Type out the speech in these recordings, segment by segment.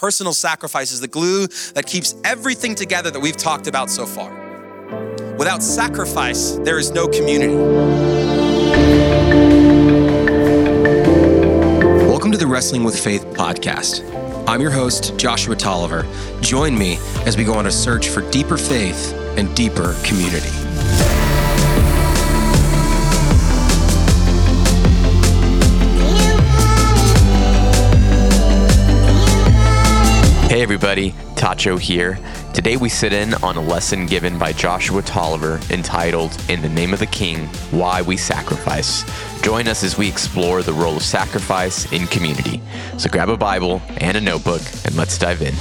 Personal sacrifice is the glue that keeps everything together that we've talked about so far. Without sacrifice, there is no community. Welcome to the Wrestling with Faith podcast. I'm your host, Joshua Tolliver. Join me as we go on a search for deeper faith and deeper community. Hey everybody, Tatcho here. Today we sit in on a lesson given by Joshua Tolliver entitled, In the Name of the King, Why We Sacrifice. Join us as we explore the role of sacrifice in community. So grab a Bible and a notebook and let's dive in.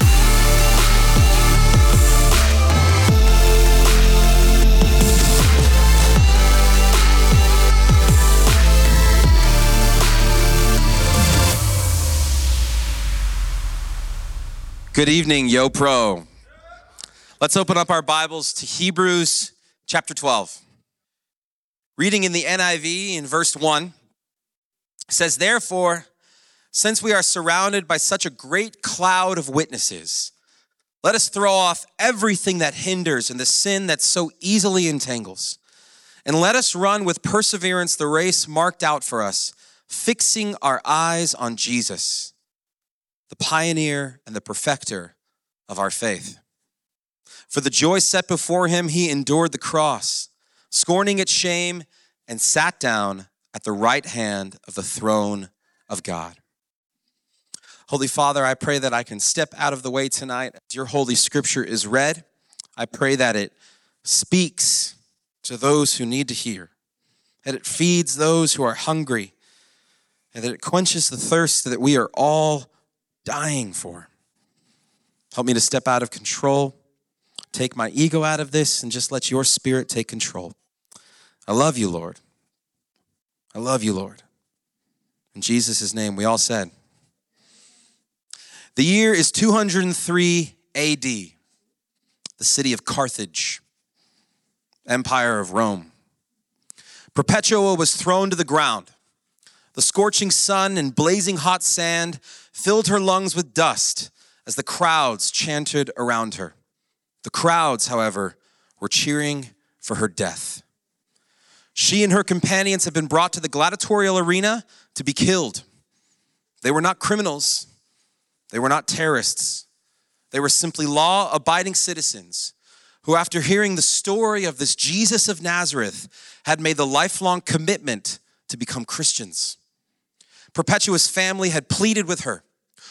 Good evening, Yo Pro. Let's open up our Bibles to Hebrews chapter 12. Reading in the NIV in verse 1, says, Therefore, since we are surrounded by such a great cloud of witnesses, let us throw off everything that hinders and the sin that so easily entangles, and let us run with perseverance the race marked out for us, fixing our eyes on Jesus, the pioneer and the perfecter of our faith. For the joy set before him, he endured the cross, scorning its shame, and sat down at the right hand of the throne of God. Holy Father, I pray that I can step out of the way tonight. Your Holy Scripture is read. I pray that it speaks to those who need to hear, that it feeds those who are hungry, and that it quenches the thirst that we are all dying for. Help me to step out of control, take my ego out of this, and just let your Spirit take control. I love you, Lord. I love you, Lord. In Jesus' name, we all said. The year is 203 AD, the city of Carthage, Empire of Rome. Perpetua was thrown to the ground. The scorching sun and blazing hot sand filled her lungs with dust as the crowds chanted around her. The crowds, however, were cheering for her death. She and her companions had been brought to the gladiatorial arena to be killed. They were not criminals. They were not terrorists. They were simply law-abiding citizens who, after hearing the story of this Jesus of Nazareth, had made the lifelong commitment to become Christians. Perpetua's family had pleaded with her.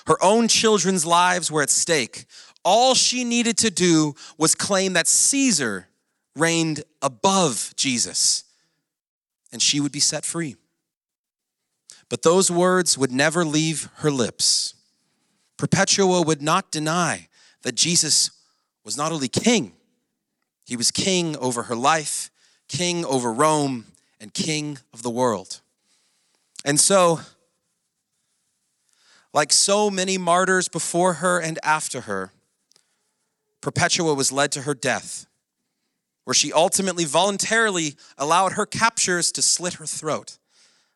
Her own children's lives were at stake. All she needed to do was claim that Caesar reigned above Jesus, and she would be set free. But those words would never leave her lips. Perpetua would not deny that Jesus was not only king, he was king over her life, king over Rome, and king of the world. And so, like so many martyrs before her and after her, Perpetua was led to her death, where she ultimately voluntarily allowed her captors to slit her throat,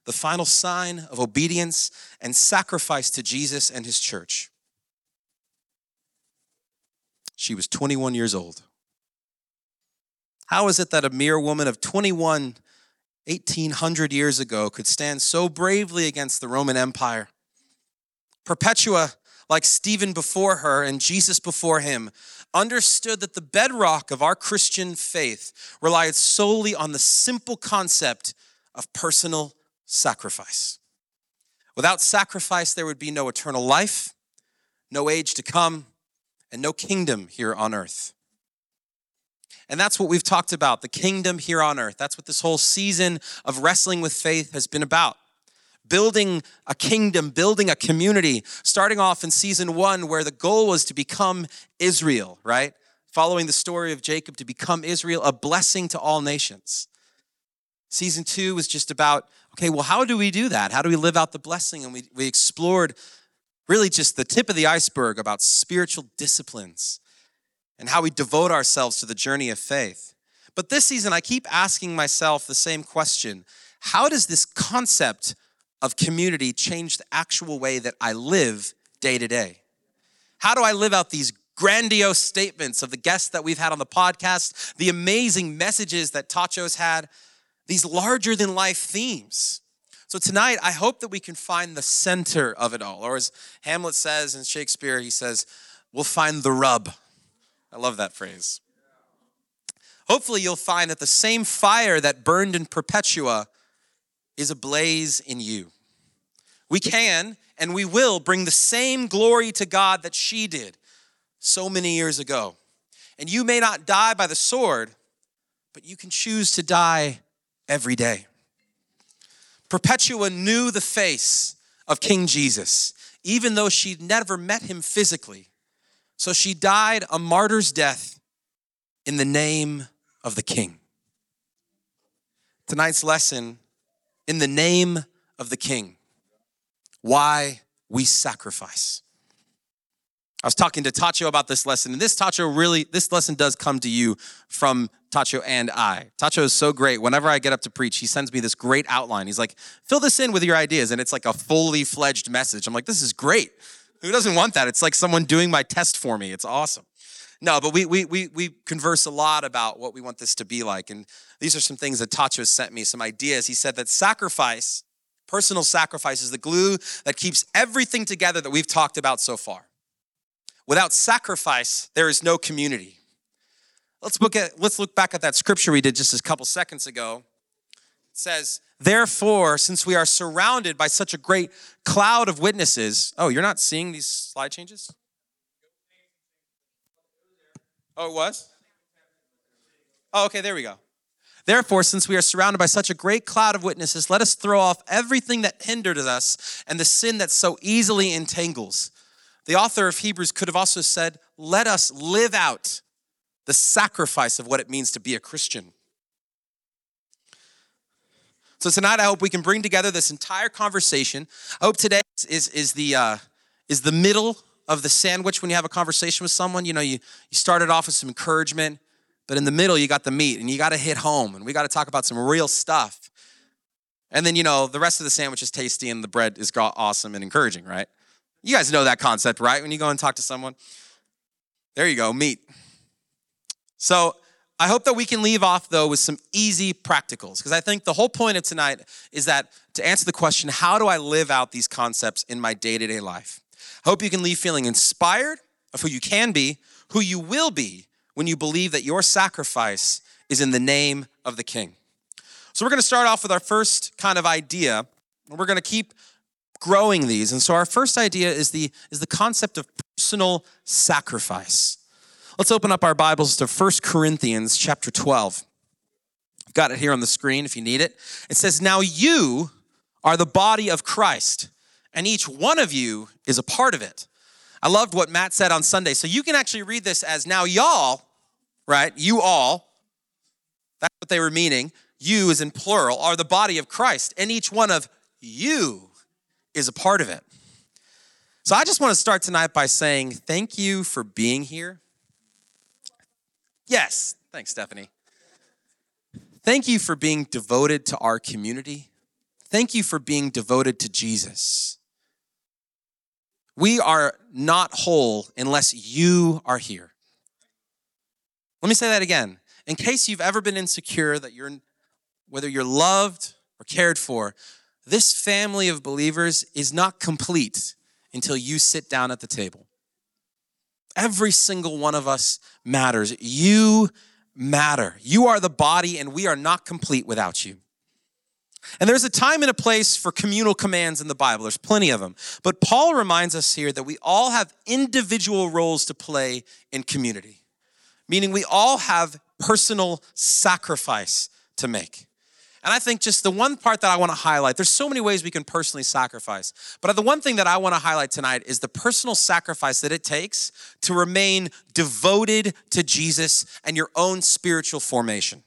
the final sign of obedience and sacrifice to Jesus and his church. She was 21 years old. How is it that a mere woman of 21, 1,800 years ago could stand so bravely against the Roman Empire? Perpetua, like Stephen before her and Jesus before him, understood that the bedrock of our Christian faith relied solely on the simple concept of personal sacrifice. Without sacrifice, there would be no eternal life, no age to come, and no kingdom here on earth. And that's what we've talked about, the kingdom here on earth. That's what this whole season of Wrestling with Faith has been about. Building a kingdom, building a community, starting off in season 1 where the goal was to become Israel, right? Following the story of Jacob to become Israel, a blessing to all nations. Season 2 was just about, okay, well, how do we do that? How do we live out the blessing? And we explored really just the tip of the iceberg about spiritual disciplines and how we devote ourselves to the journey of faith. But this season, I keep asking myself the same question. How does this concept of community change the actual way that I live day to day? How do I live out these grandiose statements of the guests that we've had on the podcast, the amazing messages that Tatcho's had, these larger than life themes? So tonight, I hope that we can find the center of it all. Or as Hamlet says in Shakespeare, he says, we'll find the rub. I love that phrase. Hopefully you'll find that the same fire that burned in Perpetua is ablaze in you. We can and we will bring the same glory to God that she did so many years ago. And you may not die by the sword, but you can choose to die every day. Perpetua knew the face of King Jesus, even though she'd never met him physically. So she died a martyr's death in the name of the King. Tonight's lesson, in the name of the King, why we sacrifice. I was talking to Tatcho about this lesson, and this lesson does come to you from Tatcho and I. Tatcho is so great. Whenever I get up to preach, he sends me this great outline. He's like, fill this in with your ideas, and it's like a fully fledged message. I'm like, this is great. Who doesn't want that? It's like someone doing my test for me. It's awesome. No, but we converse a lot about what we want this to be like. And these are some things that Tatcho sent me, some ideas. He said that sacrifice, personal sacrifice, is the glue that keeps everything together that we've talked about so far. Without sacrifice, there is no community. Let's look back at that scripture we did just a couple seconds ago. It says, therefore, since we are surrounded by such a great cloud of witnesses. Oh, you're not seeing these slide changes? Oh, it was? Oh, okay, there we go. Therefore, since we are surrounded by such a great cloud of witnesses, let us throw off everything that hindered us and the sin that so easily entangles. The author of Hebrews could have also said, let us live out the sacrifice of what it means to be a Christian. So tonight, I hope we can bring together this entire conversation. I hope today is the middle of the sandwich. When you have a conversation with someone, you know, you started off with some encouragement, but in the middle, you got the meat and you got to hit home and we got to talk about some real stuff. And then, you know, the rest of the sandwich is tasty and the bread is awesome and encouraging, right? You guys know that concept, right? When you go and talk to someone, there you go, meat. So I hope that we can leave off though with some easy practicals, because I think the whole point of tonight is that to answer the question, how do I live out these concepts in my day-to-day life? I hope you can leave feeling inspired of who you can be, who you will be when you believe that your sacrifice is in the name of the King. So we're going to start off with our first kind of idea, and we're going to keep growing these. And so our first idea is the concept of personal sacrifice. Let's open up our Bibles to 1 Corinthians chapter 12. I've got it here on the screen if you need it. It says, now you are the body of Christ, and each one of you is a part of it. I loved what Matt said on Sunday. So you can actually read this as, now y'all, right? You all, that's what they were meaning. You is in plural, are the body of Christ, and each one of you is a part of it. So I just want to start tonight by saying thank you for being here. Yes, thanks, Stephanie. Thank you for being devoted to our community. Thank you for being devoted to Jesus. We are not whole unless you are here. Let me say that again. In case you've ever been insecure that whether you're loved or cared for, this family of believers is not complete until you sit down at the table. Every single one of us matters. You matter. You are the body, and we are not complete without you. And there's a time and a place for communal commands in the Bible. There's plenty of them. But Paul reminds us here that we all have individual roles to play in community, meaning we all have personal sacrifice to make. And I think just the one part that I want to highlight, there's so many ways we can personally sacrifice, but the one thing that I want to highlight tonight is the personal sacrifice that it takes to remain devoted to Jesus and your own spiritual formation.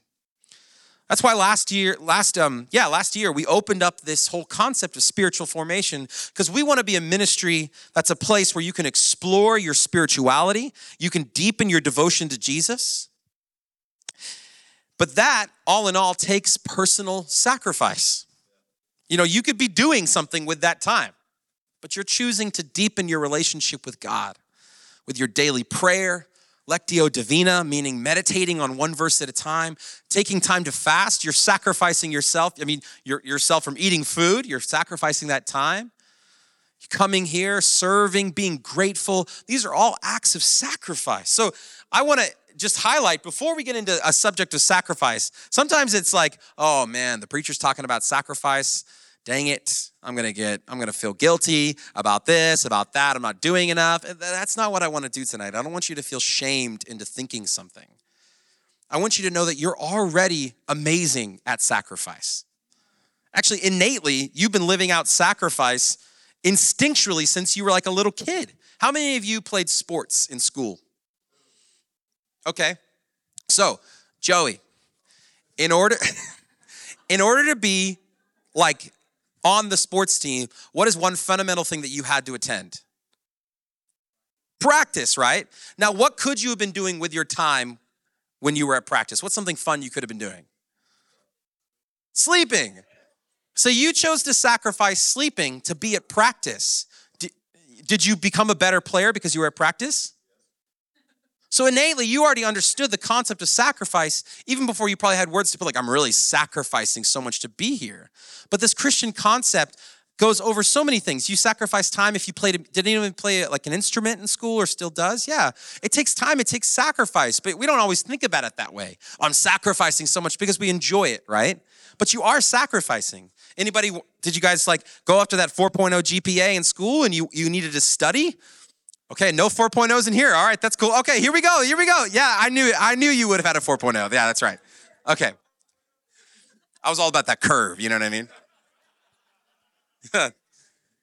That's why last year we opened up this whole concept of spiritual formation, because we want to be a ministry that's a place where you can explore your spirituality, you can deepen your devotion to Jesus. But that, all in all, takes personal sacrifice. You know, you could be doing something with that time, but you're choosing to deepen your relationship with God. with your daily prayer, Lectio divina, meaning meditating on one verse at a time, taking time to fast. You're sacrificing yourself. I mean, yourself from eating food. You're sacrificing that time. Coming here, serving, being grateful. These are all acts of sacrifice. So I want to just highlight, before we get into a subject of sacrifice, sometimes it's like, oh man, the preacher's talking about sacrifice. Dang it, I'm gonna feel guilty about this, about that, I'm not doing enough. That's not what I want to do tonight. I don't want you to feel shamed into thinking something. I want you to know that you're already amazing at sacrifice. Actually, innately, you've been living out sacrifice instinctually since you were like a little kid. How many of you played sports in school? Okay, so Joey, in order to be like on the sports team, what is one fundamental thing that you had to attend? Practice, right? Now, what could you have been doing with your time when you were at practice? What's something fun you could have been doing? Sleeping. So you chose to sacrifice sleeping to be at practice. Did you become a better player because you were at practice? So innately, you already understood the concept of sacrifice even before you probably had words to put, like, I'm really sacrificing so much to be here. But this Christian concept goes over so many things. You sacrifice time if you played, did anyone play like an instrument in school or still does? Yeah, it takes time, it takes sacrifice, but we don't always think about it that way. I'm sacrificing so much because we enjoy it, right? But you are sacrificing. Anybody, did you guys like go after that 4.0 GPA in school and you needed to study? Okay, no 4.0s in here. All right, that's cool. Okay, here we go. Yeah, I knew you would have had a 4.0. Yeah, that's right. Okay. I was all about that curve, you know what I mean?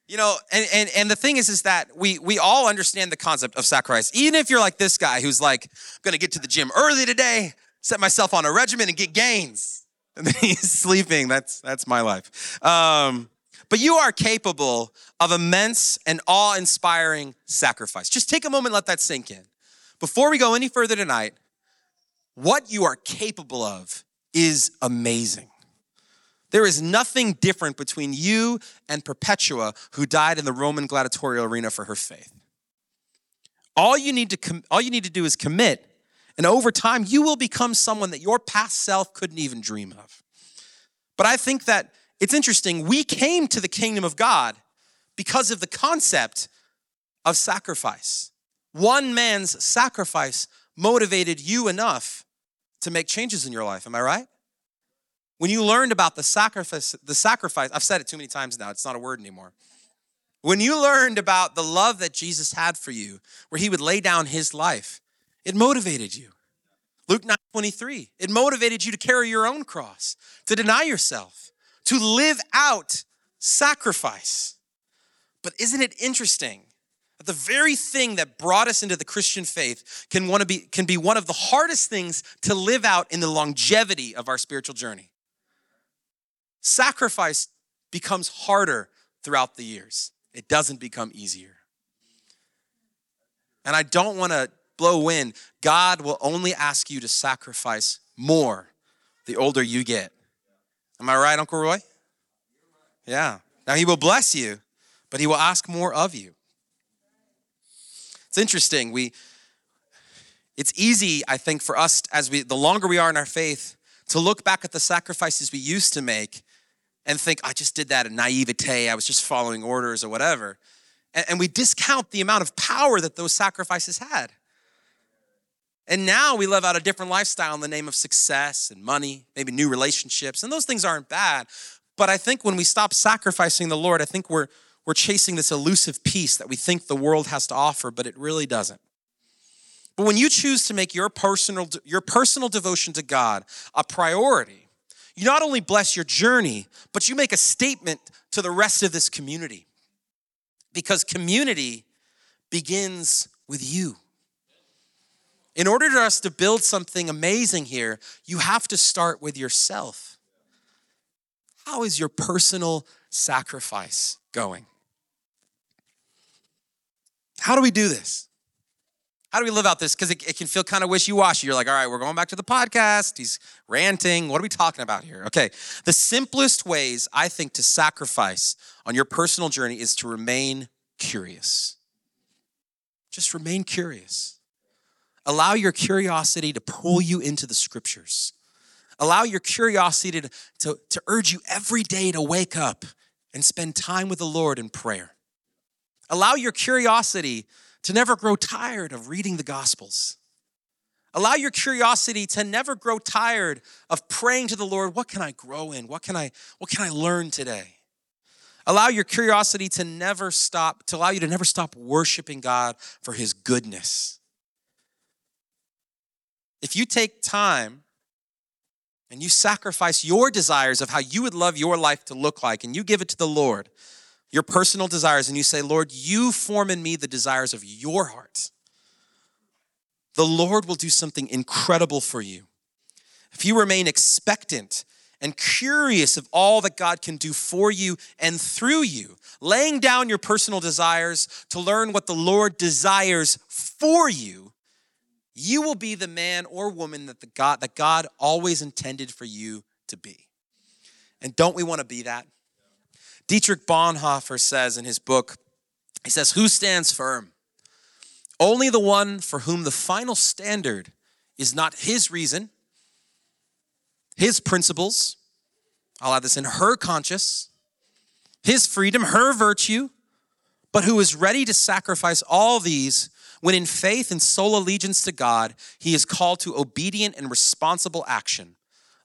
You know, and the thing is that we all understand the concept of sacrifice. Even if you're like this guy who's like, I'm gonna get to the gym early today, set myself on a regimen and get gains. And then he's sleeping. That's my life. But you are capable of immense and awe-inspiring sacrifice. Just take a moment and let that sink in. Before we go any further tonight, what you are capable of is amazing. There is nothing different between you and Perpetua, who died in the Roman gladiatorial arena for her faith. All you need to do is commit, and over time, you will become someone that your past self couldn't even dream of. But I think that it's interesting. We came to the kingdom of God because of the concept of sacrifice. One man's sacrifice motivated you enough to make changes in your life. Am I right? When you learned about the sacrifice, I've said it too many times now. It's not a word anymore. When you learned about the love that Jesus had for you, where he would lay down his life, it motivated you. Luke 9:23, it motivated you to carry your own cross, to deny yourself, to live out sacrifice. But isn't it interesting that the very thing that brought us into the Christian faith can be one of the hardest things to live out in the longevity of our spiritual journey? Sacrifice becomes harder throughout the years. It doesn't become easier. And I don't want to blow wind. God will only ask you to sacrifice more the older you get. Am I right, Uncle Roy? Yeah. Now, he will bless you, but he will ask more of you. It's interesting. It's easy, I think, for us, the longer we are in our faith, to look back at the sacrifices we used to make and think, I just did that in naivete. I was just following orders or whatever. And we discount the amount of power that those sacrifices had. And now we live out a different lifestyle in the name of success and money, maybe new relationships. And those things aren't bad. But I think when we stop sacrificing the Lord, I think we're chasing this elusive peace that we think the world has to offer, but it really doesn't. But when you choose to make your personal devotion to God a priority, you not only bless your journey, but you make a statement to the rest of this community. Because community begins with you. In order for us to build something amazing here, you have to start with yourself. How is your personal sacrifice going? How do we do this? How do we live out this? Because it can feel kind of wishy-washy. You're like, all right, we're going back to the podcast. He's ranting. What are we talking about here? Okay. The simplest ways, I think, to sacrifice on your personal journey is to remain curious. Just remain curious. Allow your curiosity to pull you into the scriptures. Allow your curiosity to urge you every day to wake up and spend time with the Lord in prayer. Allow your curiosity to never grow tired of reading the Gospels. Allow your curiosity to never grow tired of praying to the Lord, what can I grow in? What can I learn today? Allow your curiosity to never stop, to allow you to never stop worshiping God for his goodness. If you take time and you sacrifice your desires of how you would love your life to look like, and you give it to the Lord, your personal desires, and you say, Lord, you form in me the desires of your heart, the Lord will do something incredible for you. If you remain expectant and curious of all that God can do for you and through you, laying down your personal desires to learn what the Lord desires for you, you will be the man or woman that God always intended for you to be. And don't we want to be that? Dietrich Bonhoeffer says in his book, he says, who stands firm? Only the one for whom the final standard is not his reason, his principles, I'll add this in, her conscience, his freedom, her virtue, but who is ready to sacrifice all these when in faith and sole allegiance to God, he is called to obedient and responsible action.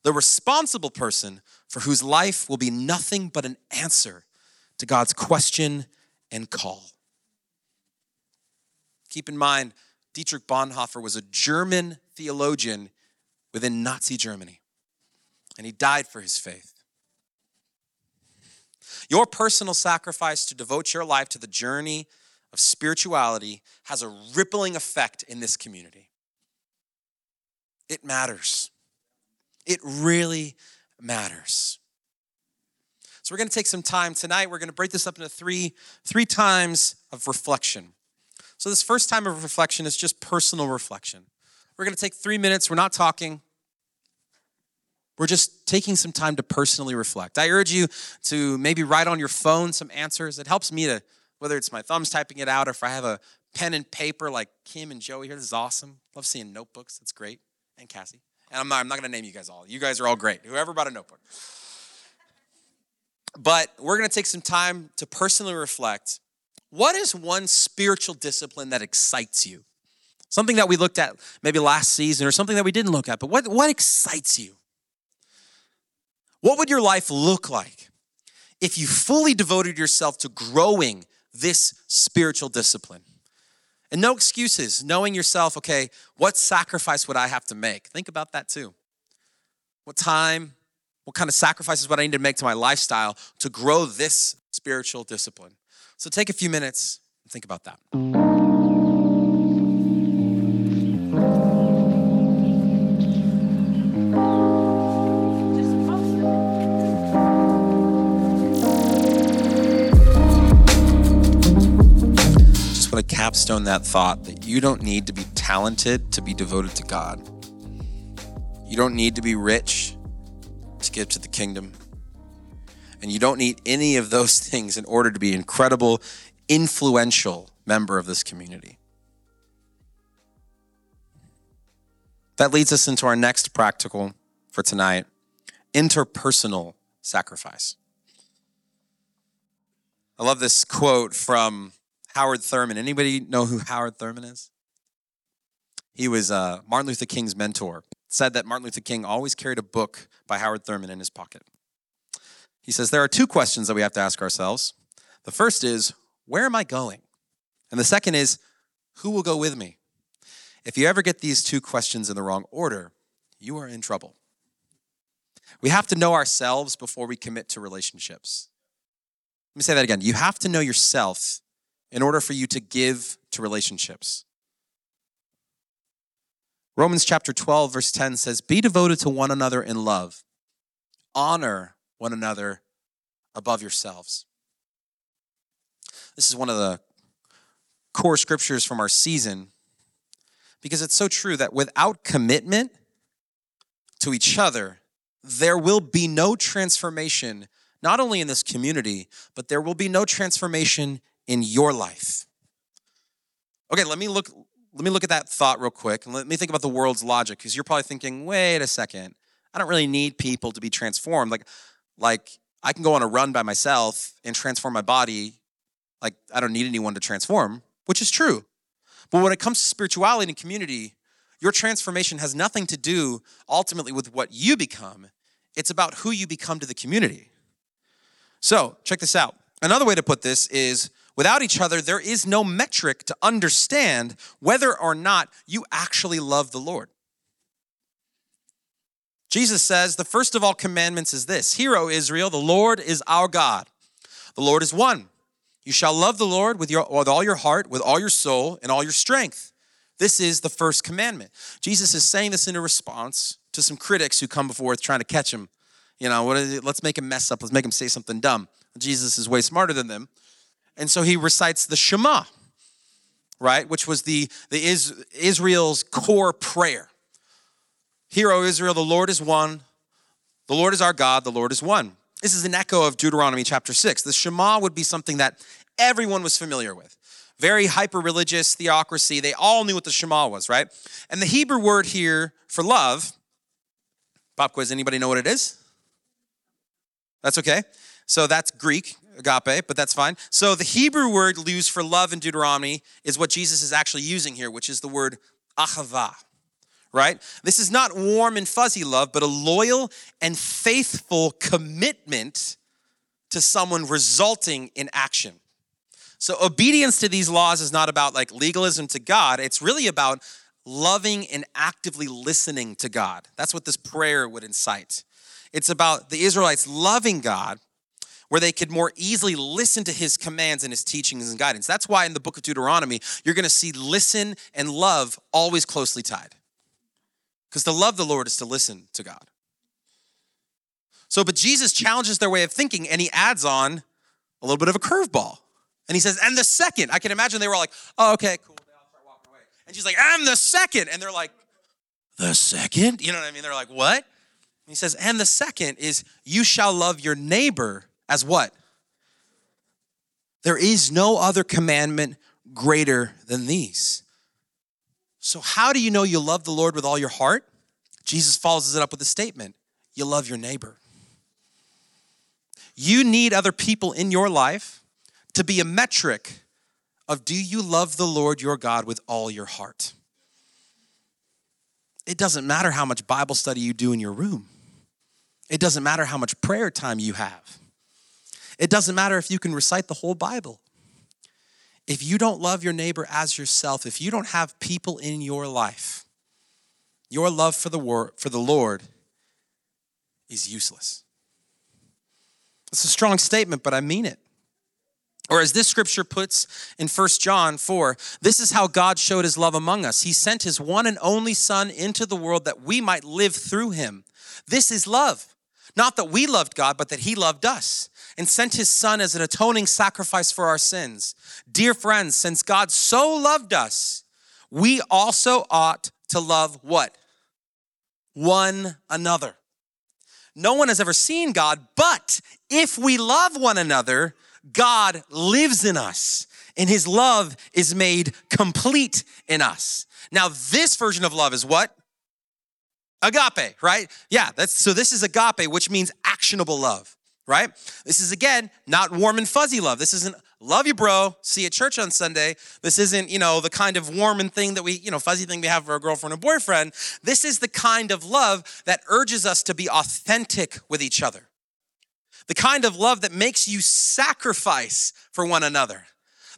The responsible person for whose life will be nothing but an answer to God's question and call. Keep in mind, Dietrich Bonhoeffer was a German theologian within Nazi Germany, and he died for his faith. Your personal sacrifice to devote your life to the journey of spirituality has a rippling effect in this community. It matters. It really matters. So we're going to take some time tonight. We're going to break this up into three times of reflection. So this first time of reflection is just personal reflection. We're going to take 3 minutes. We're not talking. We're just taking some time to personally reflect. I urge you to maybe write on your phone some answers. It helps me to, whether it's my thumbs typing it out or if I have a pen and paper like Kim and Joey here. This is awesome. Love seeing notebooks. That's great. And Cassie. And I'm not going to name you guys all. You guys are all great. Whoever brought a notebook. But we're going to take some time to personally reflect. What is one spiritual discipline that excites you? Something that we looked at maybe last season or something that we didn't look at. But what excites you? What would your life look like if you fully devoted yourself to growing this spiritual discipline? And no excuses, knowing yourself, okay, what sacrifice would I have to make? Think about that too. What time, what kind of sacrifices would I need to make to my lifestyle to grow this spiritual discipline? So take a few minutes and think about that. To capstone that thought that you don't need to be talented to be devoted to God. You don't need to be rich to give to the kingdom. And you don't need any of those things in order to be an incredible, influential member of this community. That leads us into our next practical for tonight, interpersonal sacrifice. I love this quote from Howard Thurman. Anybody know who Howard Thurman is? He was Martin Luther King's mentor. It said that Martin Luther King always carried a book by Howard Thurman in his pocket. He says, there are two questions that we have to ask ourselves. The first is, where am I going? And the second is, who will go with me? If you ever get these two questions in the wrong order, you are in trouble. We have to know ourselves before we commit to relationships. Let me say that again. You have to know yourself in order for you to give to relationships. Romans chapter 12, verse 10 says, be devoted to one another in love. Honor one another above yourselves. This is one of the core scriptures from our season because it's so true that without commitment to each other, there will be no transformation, not only in this community, but there will be no transformation in your life. Okay, let me look at that thought real quick, and let me think about the world's logic, because you're probably thinking, wait a second, I don't really need people to be transformed. Like I can go on a run by myself and transform my body. Like I don't need anyone to transform, which is true. But when it comes to spirituality and community, your transformation has nothing to do ultimately with what you become. It's about who you become to the community. So check this out. Another way to put this is, without each other, there is no metric to understand whether or not you actually love the Lord. Jesus says, the first of all commandments is this: Hear, O Israel, the Lord is our God. The Lord is one. You shall love the Lord with all your heart, with all your soul, and all your strength. This is the first commandment. Jesus is saying this in a response to some critics who come before trying to catch him. Let's make him mess up. Let's make him say something dumb. Jesus is way smarter than them. And so he recites the Shema, right? Which was Israel's core prayer. Hear, O Israel, the Lord is one. The Lord is our God. The Lord is one. This is an echo of Deuteronomy chapter 6. The Shema would be something that everyone was familiar with. Very hyper-religious theocracy. They all knew what the Shema was, right? And the Hebrew word here for love, pop quiz, anybody know what it is? That's okay. So that's Greek, agape, but that's fine. So the Hebrew word used for love in Deuteronomy is what Jesus is actually using here, which is the word ahava, right? This is not warm and fuzzy love, but a loyal and faithful commitment to someone resulting in action. So obedience to these laws is not about like legalism to God. It's really about loving and actively listening to God. That's what this prayer would incite. It's about the Israelites loving God, where they could more easily listen to his commands and his teachings and guidance. That's why in the book of Deuteronomy, you're going to see listen and love always closely tied. Because to love the Lord is to listen to God. So, but Jesus challenges their way of thinking, and he adds on a little bit of a curveball. And he says, and the second. I can imagine they were all like, oh, okay, cool. They all start walking away. And she's like, and the second. And they're like, the second? You know what I mean? They're like, what? And he says, and the second is, you shall love your neighbor as what? There is no other commandment greater than these. So how do you know you love the Lord with all your heart? Jesus follows it up with a statement. You love your neighbor. You need other people in your life to be a metric of, do you love the Lord your God with all your heart? It doesn't matter how much Bible study you do in your room. It doesn't matter how much prayer time you have. It doesn't matter if you can recite the whole Bible. If you don't love your neighbor as yourself, if you don't have people in your life, your love for the Lord is useless. It's a strong statement, but I mean it. Or as this scripture puts in 1 John 4, this is how God showed his love among us. He sent his one and only Son into the world that we might live through him. This is love. Not that we loved God, but that he loved us and sent his Son as an atoning sacrifice for our sins. Dear friends, since God so loved us, we also ought to love what? One another. No one has ever seen God, but if we love one another, God lives in us, and his love is made complete in us. Now, this version of love is what? Agape, right? Yeah, so this is agape, which means actionable love, right? This is, again, not warm and fuzzy love. This isn't love you, bro, see you at church on Sunday. This isn't, the kind of warm and thing that we, fuzzy thing we have for a girlfriend or boyfriend. This is the kind of love that urges us to be authentic with each other. The kind of love that makes you sacrifice for one another.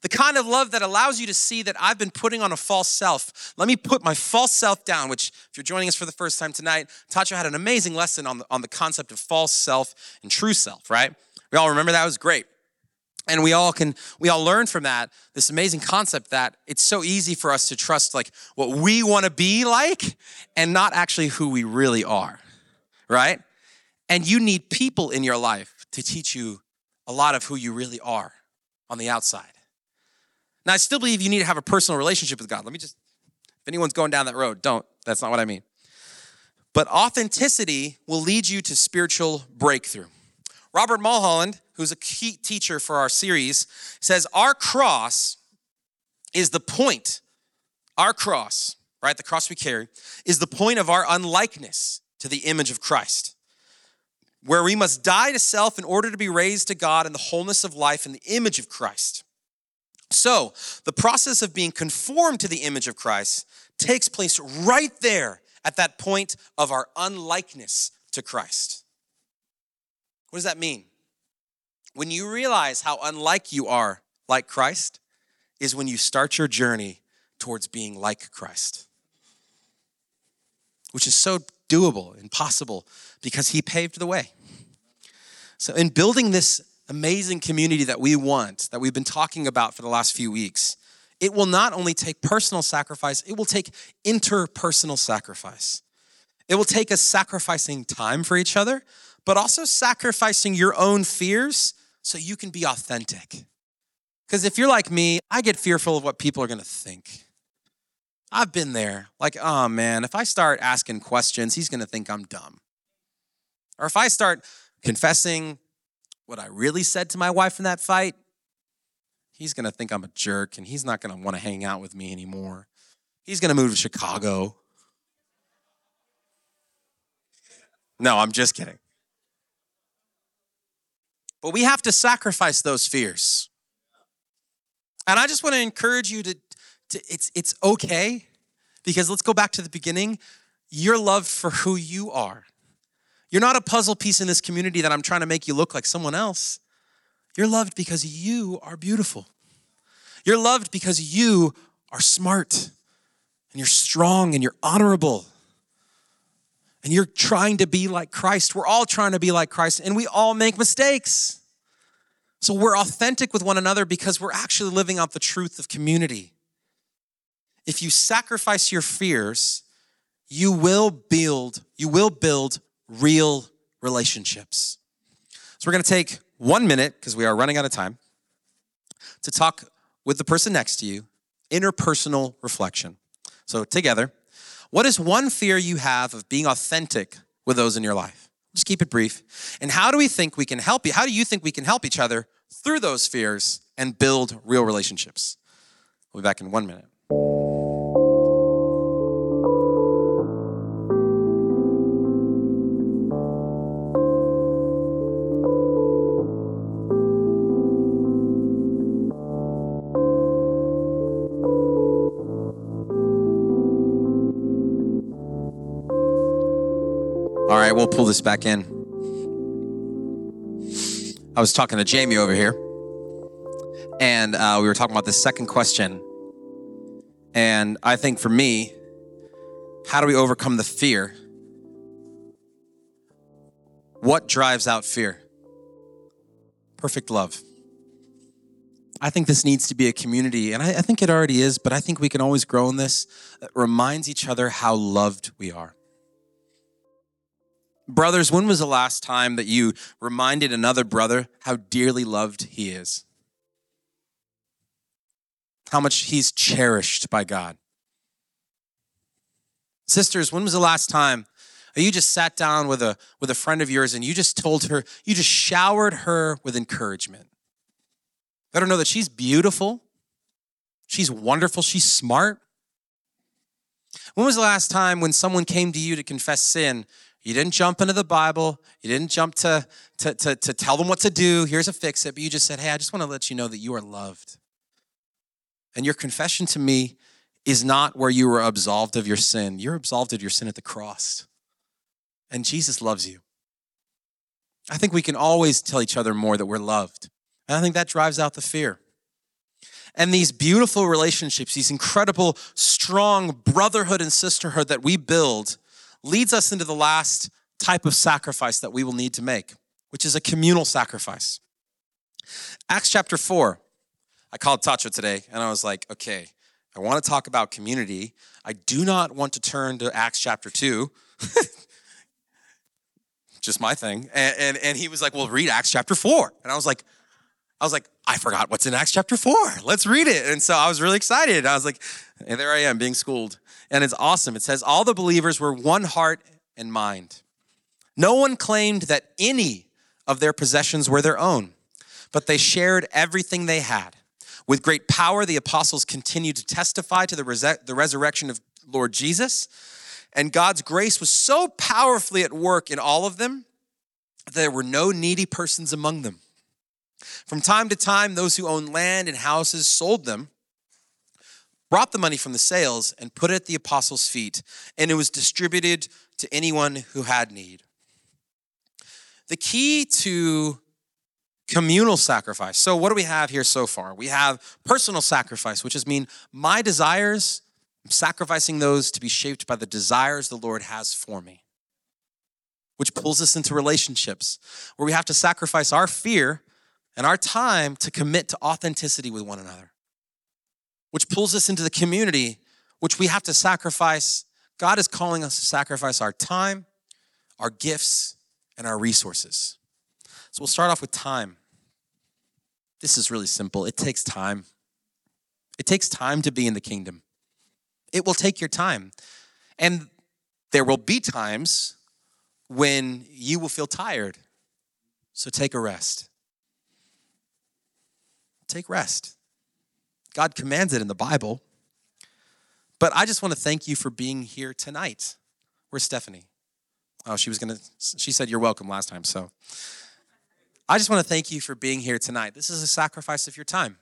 The kind of love that allows you to see that I've been putting on a false self. Let me put my false self down, which if you're joining us for the first time tonight, Tatcho had an amazing lesson on the concept of false self and true self, right? We all remember that. It was great. And we all learn from that, this amazing concept that it's so easy for us to trust like what we want to be like and not actually who we really are, right? And you need people in your life to teach you a lot of who you really are on the outside. Now, I still believe you need to have a personal relationship with God. If anyone's going down that road, don't. That's not what I mean. But authenticity will lead you to spiritual breakthrough. Robert Mulholland, who's a key teacher for our series, says our cross is the point. Our cross, right, the cross we carry, is the point of our unlikeness to the image of Christ, where we must die to self in order to be raised to God in the wholeness of life in the image of Christ. So the process of being conformed to the image of Christ takes place right there at that point of our unlikeness to Christ. What does that mean? When you realize how unlike you are like Christ is when you start your journey towards being like Christ, which is so doable and possible because he paved the way. So in building this amazing community that we want, that we've been talking about for the last few weeks, it will not only take personal sacrifice, it will take interpersonal sacrifice. It will take us sacrificing time for each other, but also sacrificing your own fears so you can be authentic. Because if you're like me, I get fearful of what people are going to think. I've been there. Like, oh man, if I start asking questions, he's going to think I'm dumb. Or if I start confessing what I really said to my wife in that fight, he's going to think I'm a jerk and he's not going to want to hang out with me anymore. He's going to move to Chicago. No, I'm just kidding. But we have to sacrifice those fears. And I just want to encourage you to it's okay, because let's go back to the beginning. You're loved for who you are. You're not a puzzle piece in this community that I'm trying to make you look like someone else. You're loved because you are beautiful. You're loved because you are smart and you're strong and you're honorable. And you're trying to be like Christ. We're all trying to be like Christ, and we all make mistakes. So we're authentic with one another because we're actually living out the truth of community. If you sacrifice your fears, you will build real relationships. So we're going to take 1 minute, because we are running out of time, to talk with the person next to you, interpersonal reflection. So together, what is one fear you have of being authentic with those in your life? Just keep it brief. And how do we think we can help you? How do you think we can help each other through those fears and build real relationships? We'll be back in 1 minute. All right, we'll pull this back in. I was talking to Jamie over here, and we were talking about this second question. And I think for me, how do we overcome the fear? What drives out fear? Perfect love. I think this needs to be a community, and I think it already is, but I think we can always grow in this. It reminds each other how loved we are. Brothers, when was the last time that you reminded another brother how dearly loved he is? How much he's cherished by God? Sisters, when was the last time you just sat down with a friend of yours and you just told her, you just showered her with encouragement? Let her know that she's beautiful, she's wonderful, she's smart. When was the last time when someone came to you to confess sin, you didn't jump into the Bible. You didn't jump to tell them what to do. Here's a fix it. But you just said, hey, I just want to let you know that you are loved. And your confession to me is not where you were absolved of your sin. You're absolved of your sin at the cross. And Jesus loves you. I think we can always tell each other more that we're loved. And I think that drives out the fear. And these beautiful relationships, these incredible, strong brotherhood and sisterhood that we build leads us into the last type of sacrifice that we will need to make, which is a communal sacrifice. Acts chapter 4, I called Tatcho today, and I was like, okay, I want to talk about community. I do not want to turn to Acts chapter 2, just my thing. And he was like, well, read Acts chapter 4. And I was like, I forgot what's in Acts chapter 4. Let's read it. And so I was really excited. I was like, and there I am being schooled. And it's awesome. It says, all the believers were one heart and mind. No one claimed that any of their possessions were their own, but they shared everything they had. With great power, the apostles continued to testify to the resurrection of Lord Jesus. And God's grace was so powerfully at work in all of them that there were no needy persons among them. From time to time, those who owned land and houses sold them, brought the money from the sales, and put it at the apostles' feet, and it was distributed to anyone who had need. The key to communal sacrifice. So what do we have here so far? We have personal sacrifice, which is mean my desires, I'm sacrificing those to be shaped by the desires the Lord has for me, which pulls us into relationships where we have to sacrifice our fear and our time to commit to authenticity with one another, which pulls us into the community, which we have to sacrifice. God is calling us to sacrifice our time, our gifts, and our resources. So we'll start off with time. This is really simple. It takes time. It takes time to be in the kingdom. It will take your time. And there will be times when you will feel tired. So take a rest. Take rest. God commands it in the Bible. But I just want to thank you for being here tonight. Where's Stephanie? Oh, she said you're welcome last time. So I just want to thank you for being here tonight. This is a sacrifice of your time.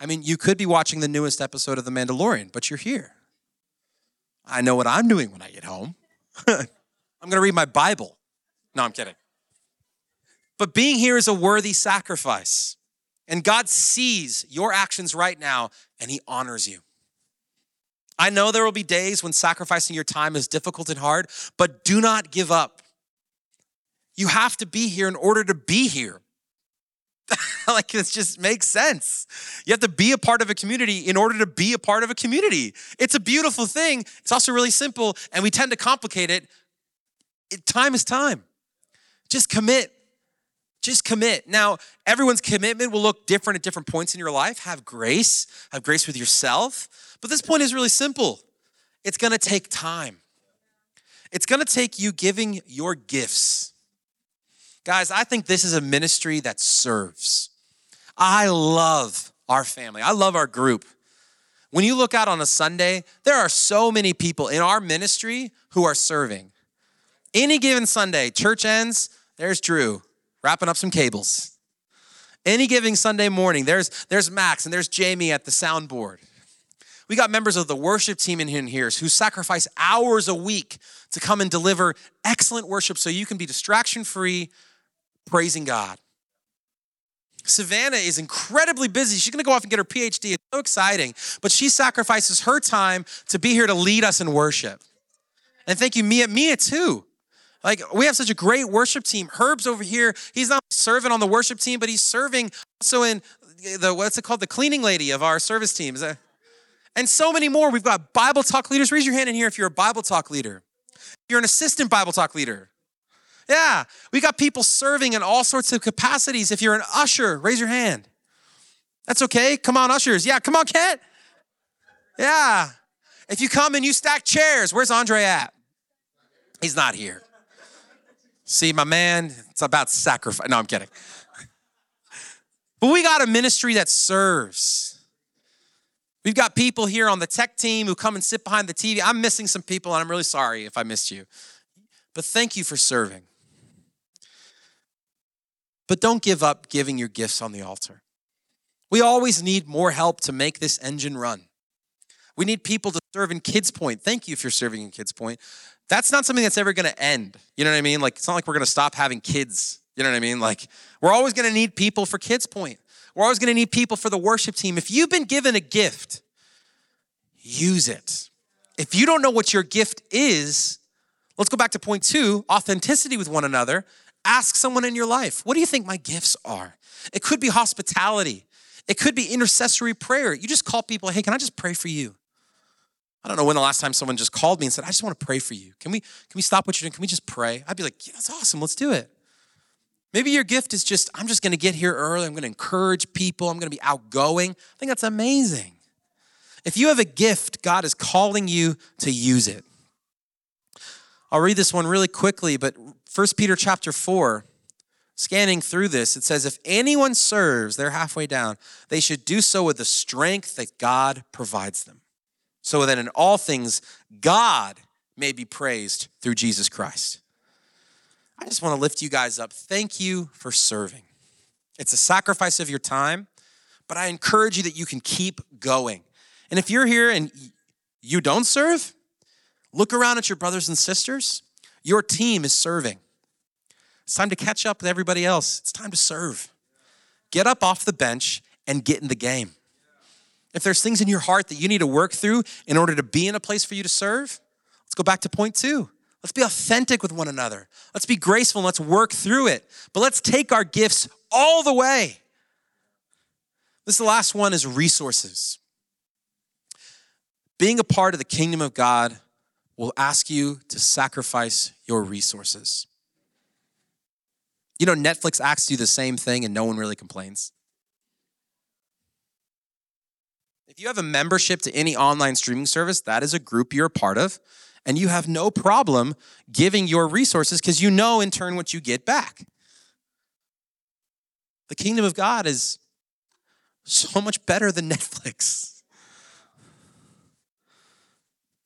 I mean, you could be watching the newest episode of The Mandalorian, but you're here. I know what I'm doing when I get home. I'm going to read my Bible. No, I'm kidding. But being here is a worthy sacrifice. And God sees your actions right now, and he honors you. I know there will be days when sacrificing your time is difficult and hard, but do not give up. You have to be here in order to be here. Like, this just makes sense. You have to be a part of a community in order to be a part of a community. It's a beautiful thing. It's also really simple, and we tend to complicate it. Time is time. Just commit. Just commit. Now, everyone's commitment will look different at different points in your life. Have grace with yourself. But this point is really simple. It's gonna take time. It's gonna take you giving your gifts. Guys, I think this is a ministry that serves. I love our family. I love our group. When you look out on a Sunday, there are so many people in our ministry who are serving. Any given Sunday, church ends, there's Drew wrapping up some cables. Any given Sunday morning, there's Max and there's Jamie at the soundboard. We got members of the worship team in here who sacrifice hours a week to come and deliver excellent worship so you can be distraction-free, praising God. Savannah is incredibly busy. She's going to go off and get her PhD. It's so exciting. But she sacrifices her time to be here to lead us in worship. And thank you, Mia. Mia, too. Like, we have such a great worship team. Herb's over here. He's not serving on the worship team, but he's serving also in the cleaning lady of our service team. Is that? And so many more. We've got Bible talk leaders. Raise your hand in here if you're a Bible talk leader. If you're an assistant Bible talk leader. Yeah, we got people serving in all sorts of capacities. If you're an usher, raise your hand. That's okay. Come on, ushers. Yeah, come on, Kent. Yeah. If you come and you stack chairs, where's Andre at? He's not here. See, my man, it's about sacrifice. No, I'm kidding. But we got a ministry that serves. We've got people here on the tech team who come and sit behind the TV. I'm missing some people, and I'm really sorry if I missed you. But thank you for serving. But don't give up giving your gifts on the altar. We always need more help to make this engine run. We need people to serve in Kids Point. Thank you if you're serving in Kids Point. That's not something that's ever going to end. You know what I mean? Like, it's not like we're going to stop having kids. You know what I mean? Like, we're always going to need people for Kids Point. We're always going to need people for the worship team. If you've been given a gift, use it. If you don't know what your gift is, let's go back to point 2, authenticity with one another. Ask someone in your life, what do you think my gifts are? It could be hospitality. It could be intercessory prayer. You just call people, hey, can I just pray for you? I don't know when the last time someone just called me and said, I just want to pray for you. Can we stop what you're doing? Can we just pray? I'd be like, yeah, that's awesome. Let's do it. Maybe your gift is just, I'm just going to get here early. I'm going to encourage people. I'm going to be outgoing. I think that's amazing. If you have a gift, God is calling you to use it. I'll read this one really quickly, but 1 Peter chapter 4 scanning through this, it says, if anyone serves, they're halfway down, they should do so with the strength that God provides them, so that in all things God may be praised through Jesus Christ. I just want to lift you guys up. Thank you for serving. It's a sacrifice of your time, but I encourage you that you can keep going. And if you're here and you don't serve, look around at your brothers and sisters. Your team is serving. It's time to catch up with everybody else. It's time to serve. Get up off the bench and get in the game. If there's things in your heart that you need to work through in order to be in a place for you to serve, let's go back to point 2. Let's be authentic with one another. Let's be graceful and let's work through it. But let's take our gifts all the way. The last one is resources. Being a part of the kingdom of God will ask you to sacrifice your resources. You know, Netflix asks you the same thing and no one really complains. If you have a membership to any online streaming service, that is a group you're a part of, and you have no problem giving your resources because you know in turn what you get back. The kingdom of God is so much better than Netflix.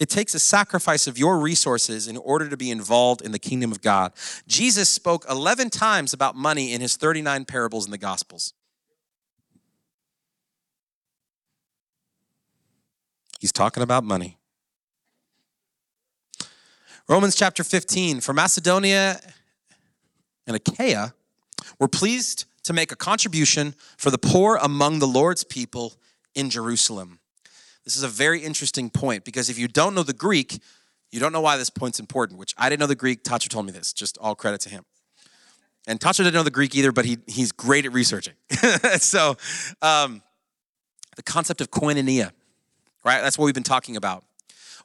It takes a sacrifice of your resources in order to be involved in the kingdom of God. Jesus spoke 11 times about money in his 39 parables in the Gospels. He's talking about money. Romans chapter 15, for Macedonia and Achaia were pleased to make a contribution for the poor among the Lord's people in Jerusalem. This is a very interesting point because if you don't know the Greek, you don't know why this point's important, which I didn't know the Greek. Tatcho told me this, just all credit to him. And Tatcho didn't know the Greek either, but he's great at researching. So the concept of koinonia, right? That's what we've been talking about.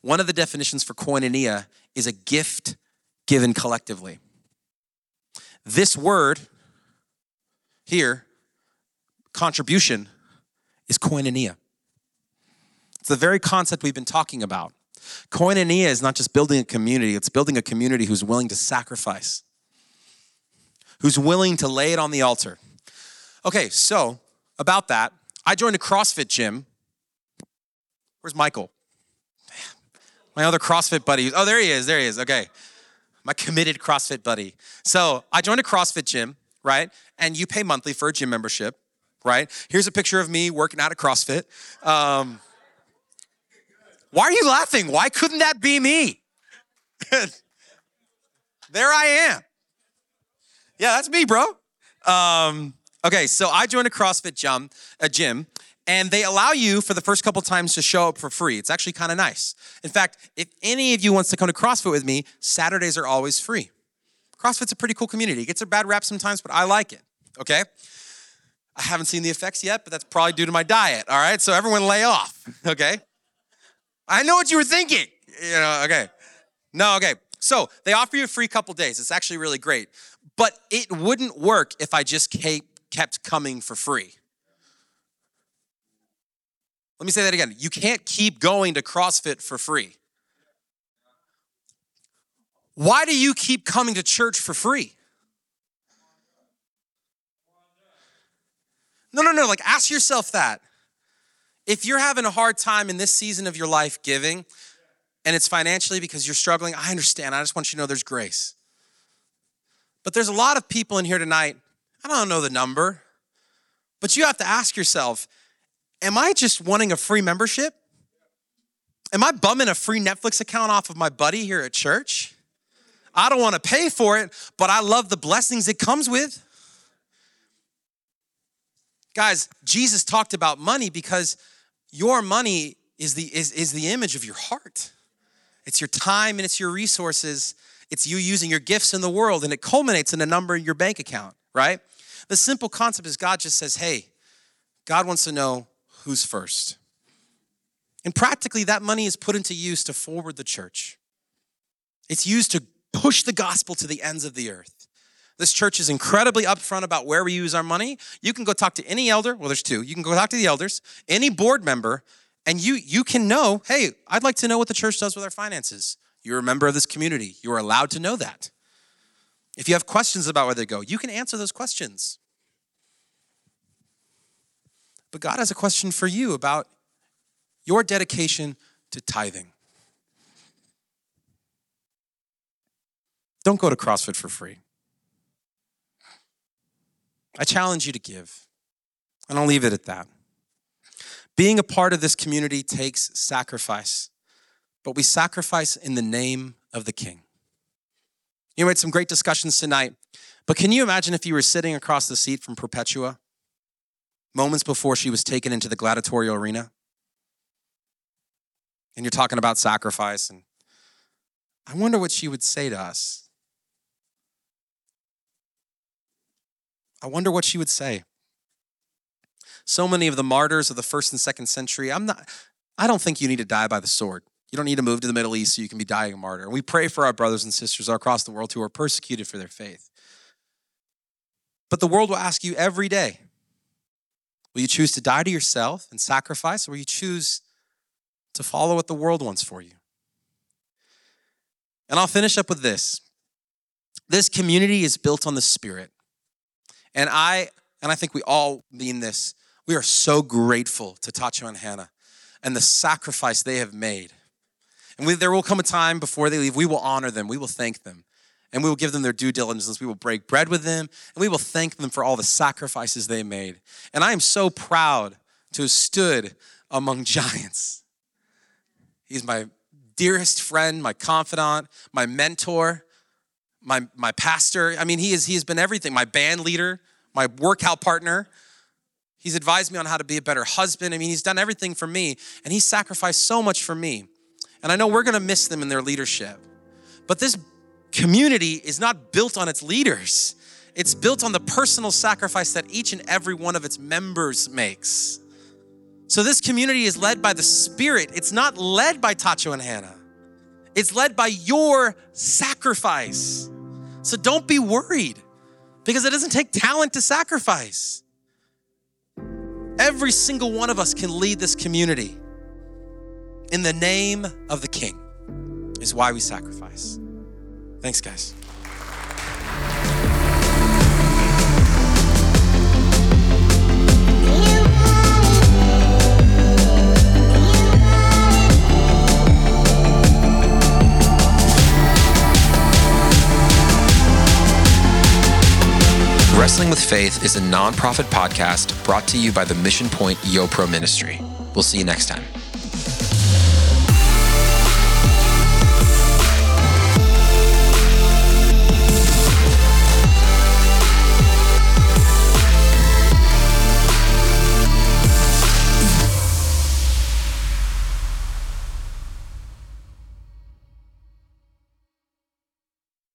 One of the definitions for koinonia is a gift given collectively. This word here, contribution, is koinonia. It's the very concept we've been talking about. Koinonia is not just building a community, it's building a community who's willing to sacrifice, who's willing to lay it on the altar. Okay, so about that, I joined a CrossFit gym. Where's Michael? My other CrossFit buddy. Oh, there he is, okay. My committed CrossFit buddy. So I joined a CrossFit gym, right? And you pay monthly for a gym membership, right? Here's a picture of me working out at CrossFit. Why are you laughing? Why couldn't that be me? There I am. Yeah, that's me, bro. Okay, so I joined a CrossFit gym, and they allow you for the first couple times to show up for free. It's actually kind of nice. In fact, if any of you wants to come to CrossFit with me, Saturdays are always free. CrossFit's a pretty cool community. It gets a bad rap sometimes, but I like it, okay? I haven't seen the effects yet, but that's probably due to my diet, all right? So everyone lay off, okay? I know what you were thinking, you know, okay. No, okay. So they offer you a free couple days. It's actually really great, but it wouldn't work if I just kept coming for free. Let me say that again. You can't keep going to CrossFit for free. Why do you keep coming to church for free? No. Like, ask yourself that. If you're having a hard time in this season of your life giving, and it's financially because you're struggling, I understand. I just want you to know there's grace. But there's a lot of people in here tonight. I don't know the number, but you have to ask yourself, am I just wanting a free membership? Am I bumming a free Netflix account off of my buddy here at church? I don't want to pay for it, but I love the blessings it comes with. Guys, Jesus talked about money because your money is the image of your heart. It's your time and it's your resources. It's you using your gifts in the world, and it culminates in a number in your bank account, right? The simple concept is God just says, hey, God wants to know who's first. And practically that money is put into use to forward the church. It's used to push the gospel to the ends of the earth. This church is incredibly upfront about where we use our money. You can go talk to any elder. Well, there's two. You can go talk to the elders, any board member, and you can know, hey, I'd like to know what the church does with our finances. You're a member of this community. You're allowed to know that. If you have questions about where they go, you can answer those questions. But God has a question for you about your dedication to tithing. Don't go to CrossFit for free. I challenge you to give. And I'll leave it at that. Being a part of this community takes sacrifice, but we sacrifice in the name of the King. You know, we had some great discussions tonight, but can you imagine if you were sitting across the seat from Perpetua moments before she was taken into the gladiatorial arena? And you're talking about sacrifice, and I wonder what she would say to us. I wonder what she would say. So many of the martyrs of the first and second century, I don't think you need to die by the sword. You don't need to move to the Middle East so you can be dying a martyr. And we pray for our brothers and sisters across the world who are persecuted for their faith. But the world will ask you every day, will you choose to die to yourself and sacrifice, or will you choose to follow what the world wants for you? And I'll finish up with this. This community is built on the Spirit. And I think we all mean this. We are so grateful to Tatcho and Hannah and the sacrifice they have made. And there will come a time before they leave, we will honor them, we will thank them, and we will give them their due diligence. We will break bread with them, and we will thank them for all the sacrifices they made. And I am so proud to have stood among giants. He's my dearest friend, my confidant, my mentor, my pastor. I mean, he has been everything. My band leader, my workout partner. He's advised me on how to be a better husband. I mean, he's done everything for me, and he sacrificed so much for me. And I know we're gonna miss them in their leadership. But this community is not built on its leaders. It's built on the personal sacrifice that each and every one of its members makes. So this community is led by the Spirit. It's not led by Tatcho and Hannah. It's led by your sacrifice. So don't be worried, because it doesn't take talent to sacrifice. Every single one of us can lead this community. In the name of the King is why we sacrifice. Thanks, guys. Wrestling with Faith is a nonprofit podcast brought to you by the Mission Point YoPro Ministry. We'll see you next time.